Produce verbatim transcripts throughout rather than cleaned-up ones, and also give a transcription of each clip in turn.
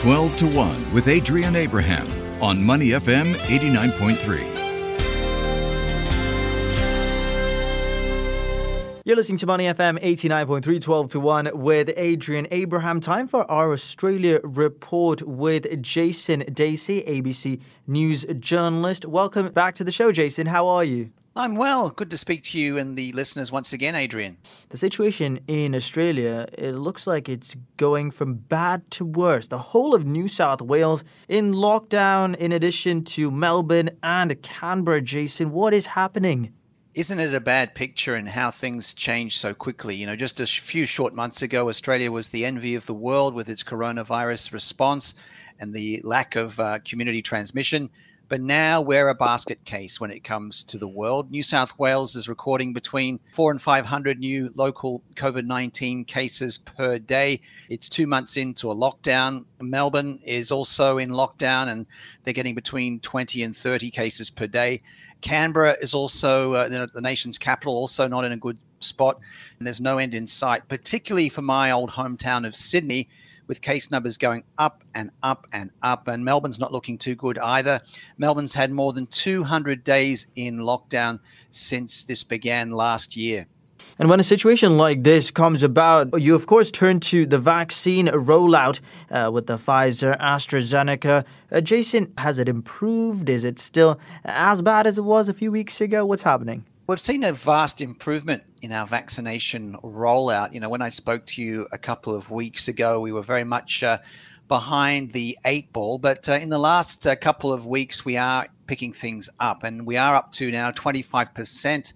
twelve to one with Adrian Abraham on Money F M eighty-nine point three. You're listening to Money F M eighty-nine point three, twelve to one with Adrian Abraham. Time for our Australia report with Jason Dacey, A B C News journalist. Welcome back to the show, Jason. How are you? I'm well. Good to speak to you and the listeners once again, Adrian. The situation in Australia, it looks like it's going from bad to worse. The whole of New South Wales in lockdown, in addition to Melbourne and Canberra. Jason, what is happening? Isn't it a bad picture in how things change so quickly? You know, just a few short months ago, Australia was the envy of the world with its coronavirus response and the lack of uh, community transmission. But now we're a basket case when it comes to the world. New South Wales is recording between four and five hundred new local COVID nineteen cases per day. It's two months into a lockdown. Melbourne is also in lockdown and they're getting between twenty and thirty cases per day. Canberra is also uh, the, the nation's capital, also not in a good spot, and there's no end in sight, particularly for my old hometown of Sydney, with case numbers going up and up and up, and Melbourne's not looking too good either. Melbourne's had more than two hundred days in lockdown since this began last year. And when a situation like this comes about, you, of course, turn to the vaccine rollout uh, with the Pfizer, AstraZeneca. Uh, Jason, has it improved? Is it still as bad as it was a few weeks ago? What's happening? We've seen a vast improvement in our vaccination rollout. You know, when I spoke to you a couple of weeks ago, we were very much uh, behind the eight ball. But uh, in the last uh, couple of weeks, we are picking things up, and we are up to now twenty-five percent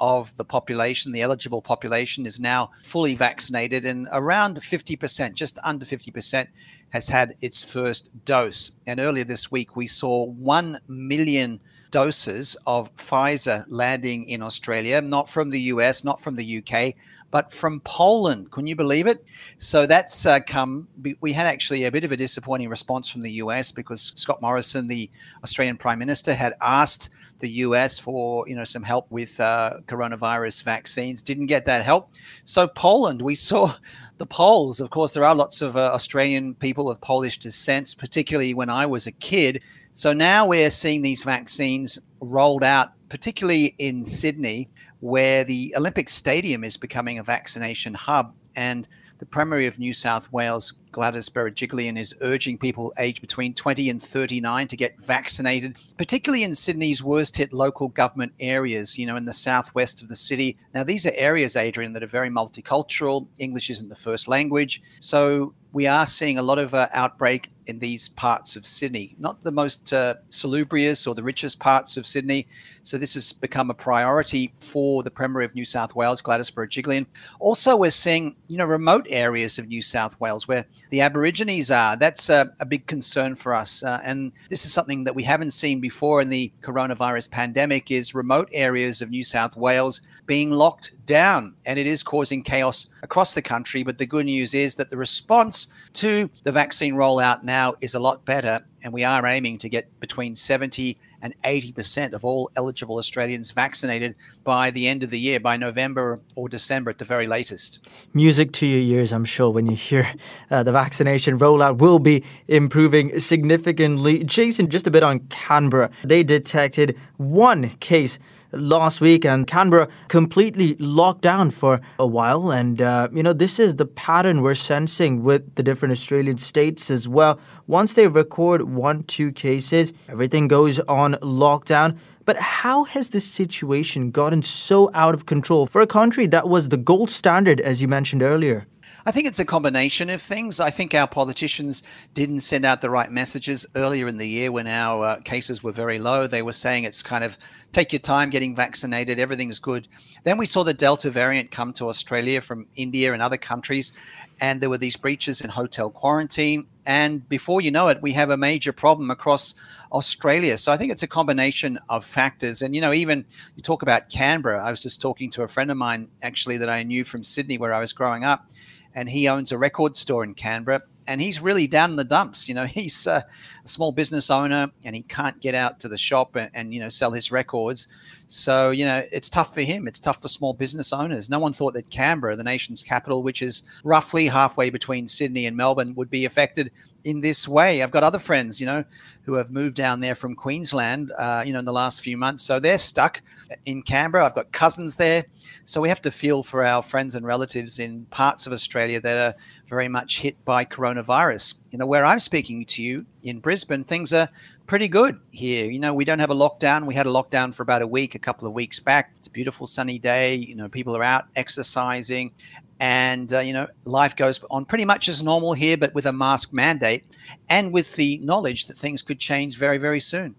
of the population. The eligible population is now fully vaccinated, and around fifty percent, just under fifty percent, has had its first dose. And earlier this week, we saw one million doses of Pfizer landing in Australia, not from the U S, not from the U K, but from Poland. Can you believe it? So that's uh, come. We had actually a bit of a disappointing response from the U S because Scott Morrison, the Australian Prime Minister, had asked the U S for, you know, some help with uh, coronavirus vaccines. Didn't get that help. So Poland, we saw the Poles. Of course, there are lots of uh, Australian people of Polish descent, particularly when I was a kid. So now we're seeing these vaccines rolled out, particularly in Sydney, where the Olympic Stadium is becoming a vaccination hub. And the Premier of New South Wales, Gladys Berejiklian, is urging people aged between twenty and thirty-nine to get vaccinated, particularly in Sydney's worst hit local government areas, you know, in the southwest of the city. Now, these are areas, Adrian, that are very multicultural. English isn't the first language. So we are seeing a lot of uh, outbreak in these parts of Sydney, not the most uh, salubrious or the richest parts of Sydney. So this has become a priority for the Premier of New South Wales, Gladys Berejiklian. Also, we're seeing, you know, remote areas of New South Wales where the Aborigines are. That's a, a big concern for us. Uh, and this is something that we haven't seen before in the coronavirus pandemic, is remote areas of New South Wales being locked down. And it is causing chaos across the country. But the good news is that the response to the vaccine rollout now is a lot better. And we are aiming to get between seventy and eighty percent of all eligible Australians vaccinated by the end of the year, by November or December at the very latest. Music to your ears, I'm sure, when you hear uh, the vaccination rollout will be improving significantly. Jason, just a bit on Canberra. They detected one case last week, and Canberra completely locked down for a while. And, uh, you know, this is the pattern we're sensing with the different Australian states as well. Once they record one, two cases, everything goes on lockdown. But how has this situation gotten so out of control for a country that was the gold standard, as you mentioned earlier? I think it's a combination of things. I think our politicians didn't send out the right messages earlier in the year when our uh, cases were very low. They were saying it's kind of take your time getting vaccinated, everything's good. Then we saw the Delta variant come to Australia from India and other countries, and there were these breaches in hotel quarantine. And before you know it, we have a major problem across Australia. So I think it's a combination of factors. And, you know, even you talk about Canberra. I was just talking to a friend of mine, actually, that I knew from Sydney where I was growing up. And he owns a record store in Canberra, and he's really down in the dumps. You know, he's a small business owner and he can't get out to the shop and, and, you know, sell his records. So, you know, it's tough for him. It's tough for small business owners. No one thought that Canberra, the nation's capital, which is roughly halfway between Sydney and Melbourne, would be affected in this way. I've got other friends, you know, who have moved down there from Queensland, uh, you know, in the last few months. So they're stuck in Canberra. I've got cousins there. So we have to feel for our friends and relatives in parts of Australia that are very much hit by coronavirus. You know, where I'm speaking to you in Brisbane, things are pretty good here. You know, we don't have a lockdown. We had a lockdown for about a week, a couple of weeks back. It's a beautiful sunny day. You know, people are out exercising. And, uh, you know, life goes on pretty much as normal here, but with a mask mandate and with the knowledge that things could change very, very soon.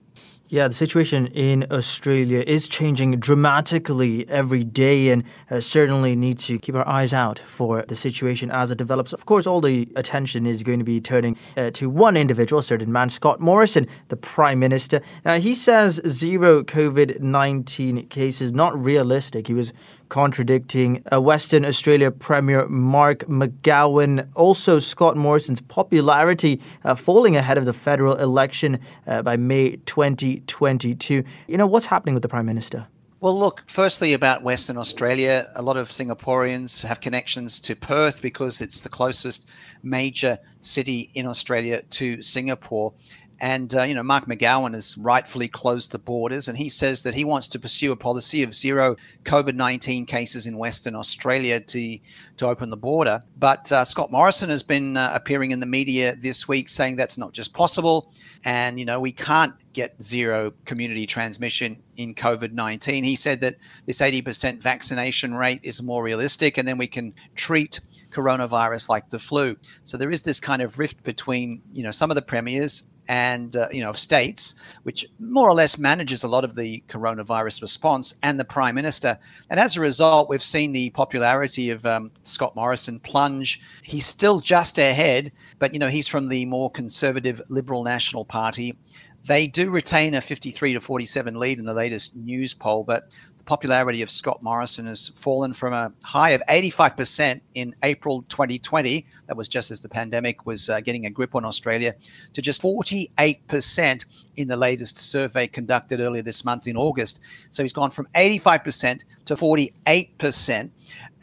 Yeah, the situation in Australia is changing dramatically every day, and uh, certainly need to keep our eyes out for the situation as it develops. Of course, all the attention is going to be turning uh, to one individual, a certain man, Scott Morrison, the Prime Minister. Now, he says zero COVID nineteen cases, not realistic. He was contradicting uh, Western Australia Premier Mark McGowan. Also, Scott Morrison's popularity uh, falling ahead of the federal election uh, by May twenty twenty-two. You know, what's happening with the Prime Minister? Well, look, firstly, about Western Australia, a lot of Singaporeans have connections to Perth because it's the closest major city in Australia to Singapore. And, uh, you know, Mark McGowan has rightfully closed the borders, and he says that he wants to pursue a policy of zero COVID nineteen cases in Western Australia to, to open the border. But uh, Scott Morrison has been uh, appearing in the media this week saying that's not just possible. And, you know, we can't get zero community transmission in COVID nineteen. He said that this eighty percent vaccination rate is more realistic, and then we can treat coronavirus like the flu. So there is this kind of rift between, you know, some of the premiers and, uh, you know, states, which more or less manages a lot of the coronavirus response, and the Prime Minister. And as a result, we've seen the popularity of um, Scott Morrison plunge. He's still just ahead, but, you know, he's from the more conservative Liberal National Party. They do retain a fifty-three to forty-seven lead in the latest news poll, but the popularity of Scott Morrison has fallen from a high of eighty-five percent in April twenty twenty, that was just as the pandemic was uh, getting a grip on Australia, to just forty-eight percent in the latest survey conducted earlier this month in August. So he's gone from eighty-five percent to forty-eight percent.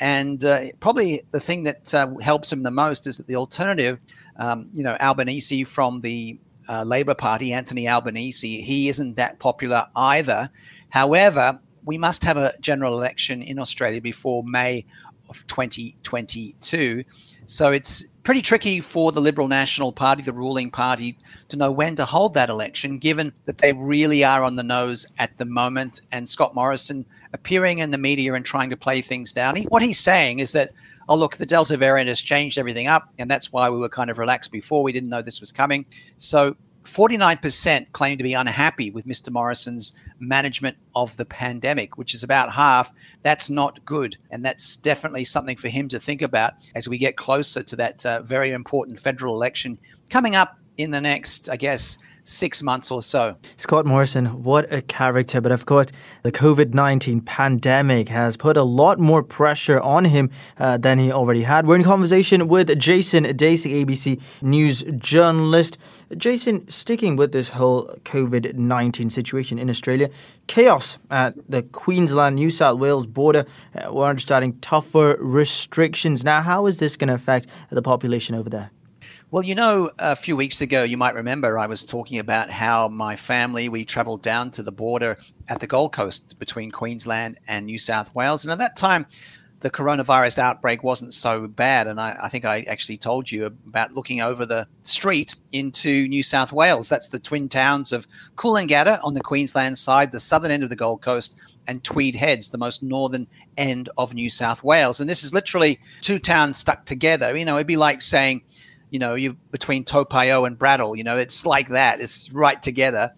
And uh, probably the thing that uh, helps him the most is that the alternative, um, you know, Albanese from the Uh, Labour Party, Anthony Albanese, he isn't that popular either. However, we must have a general election in Australia before May of twenty twenty-two. So it's pretty tricky for the Liberal National Party, the ruling party, to know when to hold that election, given that they really are on the nose at the moment. And Scott Morrison appearing in the media and trying to play things down. He, what he's saying is that, oh, look, the Delta variant has changed everything up, and that's why we were kind of relaxed before. We didn't know this was coming. So forty-nine percent claim to be unhappy with Mister Morrison's management of the pandemic, which is about half. That's not good. And that's definitely something for him to think about as we get closer to that uh, very important federal election coming up in the next, I guess, six months or so. Scott Morrison, what a character. But of course, the COVID nineteen pandemic has put a lot more pressure on him uh, than he already had. We're in conversation with Jason Dacey, A B C News journalist. Jason, sticking with this whole COVID nineteen situation in Australia, chaos at the Queensland-New South Wales border. Uh, we're understanding tougher restrictions. Now, how is this going to affect the population over there? Well, you know, a few weeks ago, you might remember I was talking about how my family, we traveled down to the border at the Gold Coast between Queensland and New South Wales. And at that time, the coronavirus outbreak wasn't so bad. And I, I think I actually told you about looking over the street into New South Wales. That's the twin towns of Coolangatta on the Queensland side, the southern end of the Gold Coast, and Tweed Heads, the most northern end of New South Wales. And this is literally two towns stuck together. You know, it'd be like saying, you know, you between Topao and Brattle, you know, it's like that. It's right together.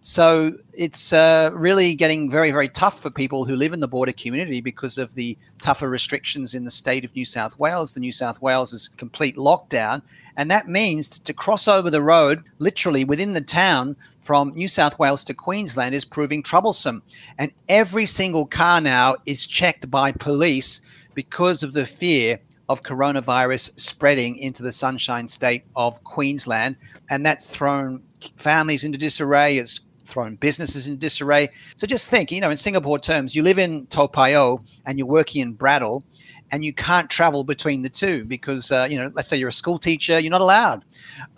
So it's uh, really getting very, very tough for people who live in the border community because of the tougher restrictions in the state of New South Wales. The New South Wales is complete lockdown. And that means to cross over the road, literally within the town from New South Wales to Queensland, is proving troublesome. And every single car now is checked by police because of the fear of coronavirus spreading into the Sunshine State of Queensland. And that's thrown families into disarray. It's thrown businesses into disarray. So just think, you know, in Singapore terms, you live in Topao and you're working in Brattle, and you can't travel between the two because, uh, you know, let's say you're a school teacher, you're not allowed.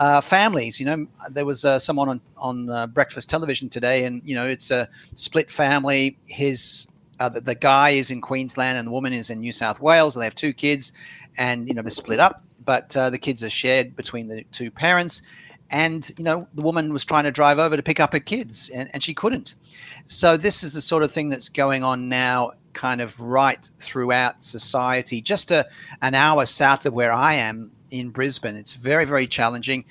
Uh, families, you know, there was uh, someone on, on uh, breakfast television today, and, you know, it's a split family. His uh, the, the guy is in Queensland and the woman is in New South Wales, and they have two kids, and, you know, they're split up, but uh, the kids are shared between the two parents. And, you know, the woman was trying to drive over to pick up her kids, and, and she couldn't. So this is the sort of thing that's going on now kind of right throughout society. Just a, an hour south of where I am in Brisbane, it's very, very challenging.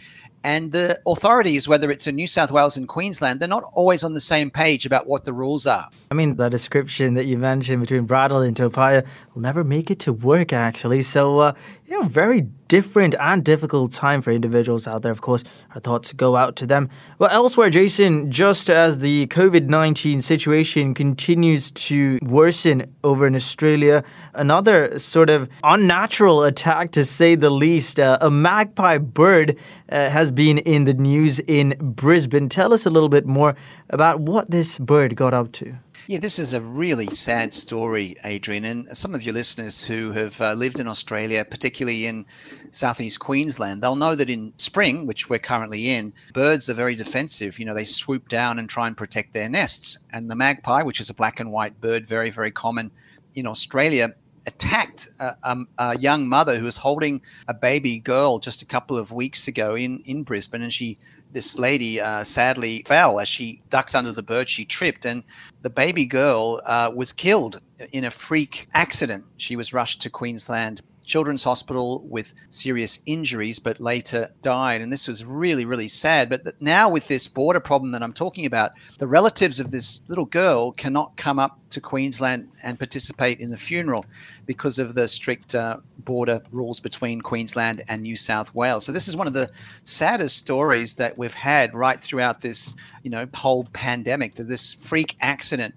And the authorities, whether it's in New South Wales and Queensland, they're not always on the same page about what the rules are. I mean, the description that you mentioned between Bradle and Topaya will never make it to work, actually. So, uh, you know, very different and difficult time for individuals out there. Of course, our thoughts go out to them. Well, elsewhere, Jason, just as the COVID nineteen situation continues to worsen over in Australia, another sort of unnatural attack, to say the least, uh, a magpie bird uh, has been in the news in Brisbane. Tell us a little bit more about what this bird got up to. Yeah, this is a really sad story, Adrian, and some of your listeners who have uh, lived in Australia, particularly in southeast Queensland, they'll know that in spring, which we're currently in, birds are very defensive. You know, they swoop down and try and protect their nests. And the magpie, which is a black and white bird, very, very common in Australia, attacked a, um, a young mother who was holding a baby girl just a couple of weeks ago in, in Brisbane, and she this lady uh, sadly fell as she ducked under the bird. She tripped, and the baby girl uh, was killed in a freak accident. She was rushed to Queensland Children's Hospital with serious injuries, but later died. And this was really, really sad. But now with this border problem that I'm talking about, the relatives of this little girl cannot come up to Queensland and participate in the funeral because of the strict uh, border rules between Queensland and New South Wales. So this is one of the saddest stories that we've had right throughout this, you know, whole pandemic, that this freak accident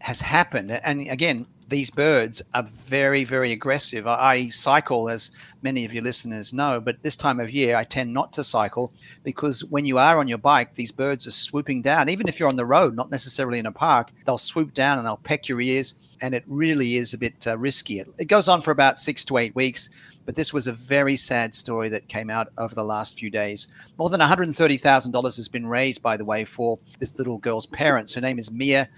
has happened. And again, these birds are very, very aggressive. I cycle, as many of your listeners know, but this time of year I tend not to cycle because when you are on your bike, these birds are swooping down. Even if you're on the road, not necessarily in a park, they'll swoop down and they'll peck your ears, and it really is a bit uh, risky. It, it goes on for about six to eight weeks, but this was a very sad story that came out over the last few days. More than one hundred thirty thousand dollars has been raised, by the way, for this little girl's parents. Her name is Mia,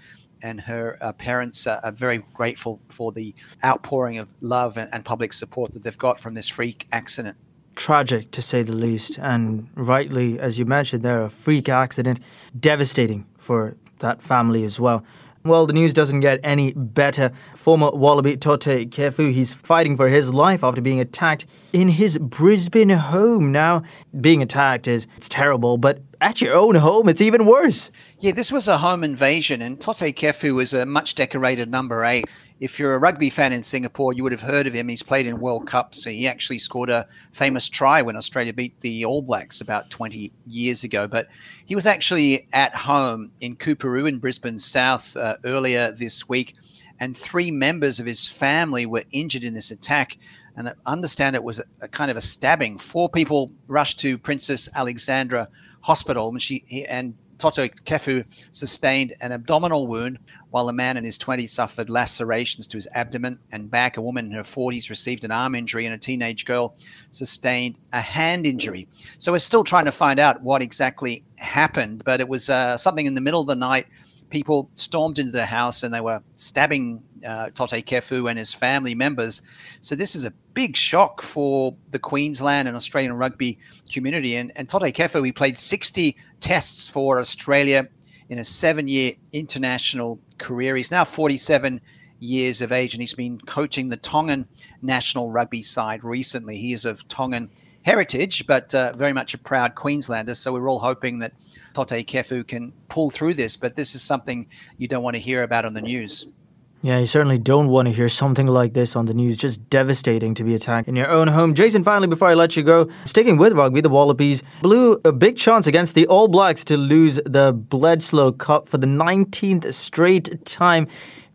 and her uh, parents uh, are very grateful for the outpouring of love and, and public support that they've got from this freak accident. Tragic, to say the least, and rightly, as you mentioned, there, a freak accident, devastating for that family as well. Well, the news doesn't get any better. Former wallaby Toutai Kefu, he's fighting for his life after being attacked in his Brisbane home. Now, being attacked is it's terrible, but at your own home, it's even worse. Yeah, this was a home invasion, and Toutai Kefu is a much-decorated number eight. If you're a rugby fan in Singapore, you would have heard of him. He's played in World Cups. He actually scored a famous try when Australia beat the All Blacks about twenty years ago. But he was actually at home in Coorparoo in Brisbane South uh, earlier this week, and three members of his family were injured in this attack. And I understand it was a, a kind of a stabbing. Four people rushed to Princess Alexandra Hospital, and she he, and Toutai Kefu sustained an abdominal wound, while a man in his twenties suffered lacerations to his abdomen and back. A woman in her forties received an arm injury, and a teenage girl sustained a hand injury. So we're still trying to find out what exactly happened, but it was uh, something in the middle of the night. People stormed into the house and they were stabbing uh, Toutai Kefu and his family members. So this is a big shock for the Queensland and Australian rugby community. And, and Toutai Kefu, he played sixty tests for Australia in a seven-year international career. He's now forty-seven years of age, and he's been coaching the Tongan national rugby side recently. He is of Tongan heritage, but uh, very much a proud Queenslander. So we're all hoping that Toutai Kefu can pull through this, but this is something you don't want to hear about on the news. Yeah, you certainly don't want to hear something like this on the news. Just devastating to be attacked in your own home. Jason, finally, before I let you go, sticking with rugby, the Wallabies blew a big chance against the All Blacks to lose the Bledisloe Cup for the nineteenth straight time,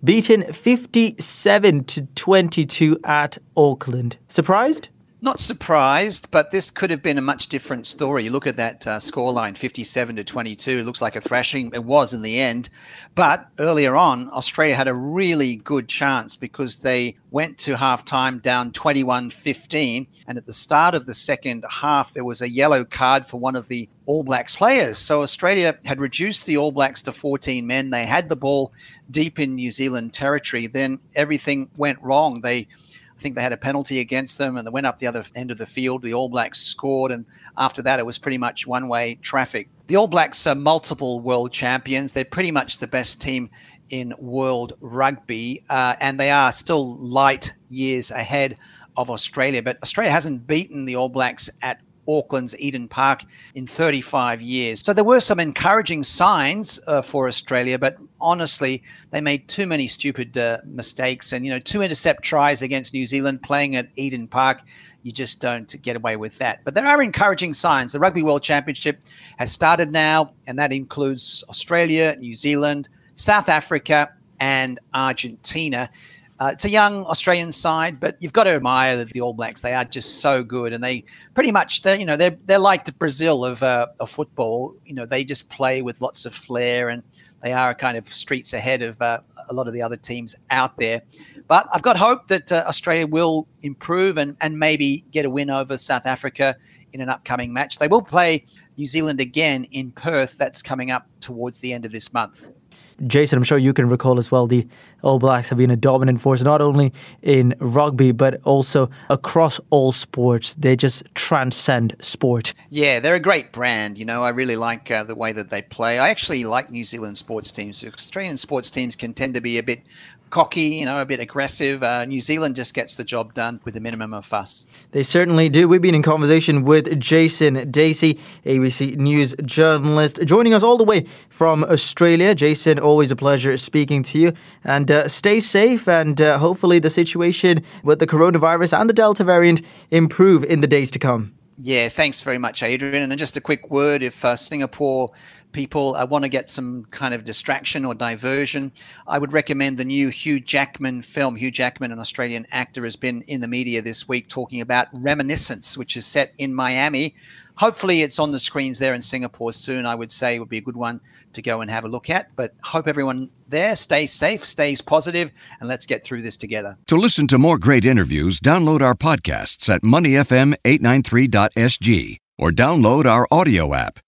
beaten fifty-seven to twenty-two at Auckland. Surprised? Not surprised, but this could have been a much different story. You look at that uh, scoreline, fifty-seven to twenty-two. It looks like a thrashing. It was in the end. But earlier on, Australia had a really good chance because they went to halftime down twenty-one fifteen. And at the start of the second half, there was a yellow card for one of the All Blacks players. So Australia had reduced the All Blacks to fourteen men. They had the ball deep in New Zealand territory. Then everything went wrong. They I think they had a penalty against them and they went up the other end of the field. The All Blacks scored, and after that, it was pretty much one-way traffic. The All Blacks are multiple world champions. They're pretty much the best team in world rugby, uh, and they are still light years ahead of Australia. But Australia hasn't beaten the All Blacks at Auckland's Eden Park in thirty-five years. So there were some encouraging signs uh, for Australia, but honestly, they made too many stupid uh, mistakes. And, you know, two intercept tries against New Zealand playing at Eden Park, you just don't get away with that. But there are encouraging signs. The Rugby World Championship has started now, and that includes Australia, New Zealand, South Africa, and Argentina. Uh, it's a young Australian side, but you've got to admire the, the All Blacks. They are just so good, and they pretty much, they you know, they're they're like the Brazil of uh, of football. You know, they just play with lots of flair, and they are kind of streets ahead of uh, a lot of the other teams out there. But I've got hope that uh, Australia will improve and and maybe get a win over South Africa in an upcoming match. They will play New Zealand again in Perth. That's coming up towards the end of this month. Jason, I'm sure you can recall as well, the All Blacks have been a dominant force, not only in rugby, but also across all sports. They just transcend sport. Yeah, they're a great brand. You know, I really like uh, the way that they play. I actually like New Zealand sports teams. Australian sports teams can tend to be a bit cocky, you know, a bit aggressive. Uh, New Zealand just gets the job done with a minimum of fuss. They certainly do. We've been in conversation with Jason Dacey, A B C News journalist, joining us all the way from Australia. Jason, always a pleasure speaking to you. And uh, stay safe, and uh, hopefully the situation with the coronavirus and the Delta variant improve in the days to come. Yeah, thanks very much, Adrian. And just a quick word, if uh, Singapore people uh, want to get some kind of distraction or diversion, I would recommend the new Hugh Jackman film. Hugh Jackman, an Australian actor, has been in the media this week talking about Reminiscence, which is set in Miami. Hopefully it's on the screens there in Singapore soon. I would say it would be a good one to go and have a look at. But hope everyone there stays safe, stays positive, and let's get through this together. To listen to more great interviews, download our podcasts at money f m eight nine three dot s g or download our audio app.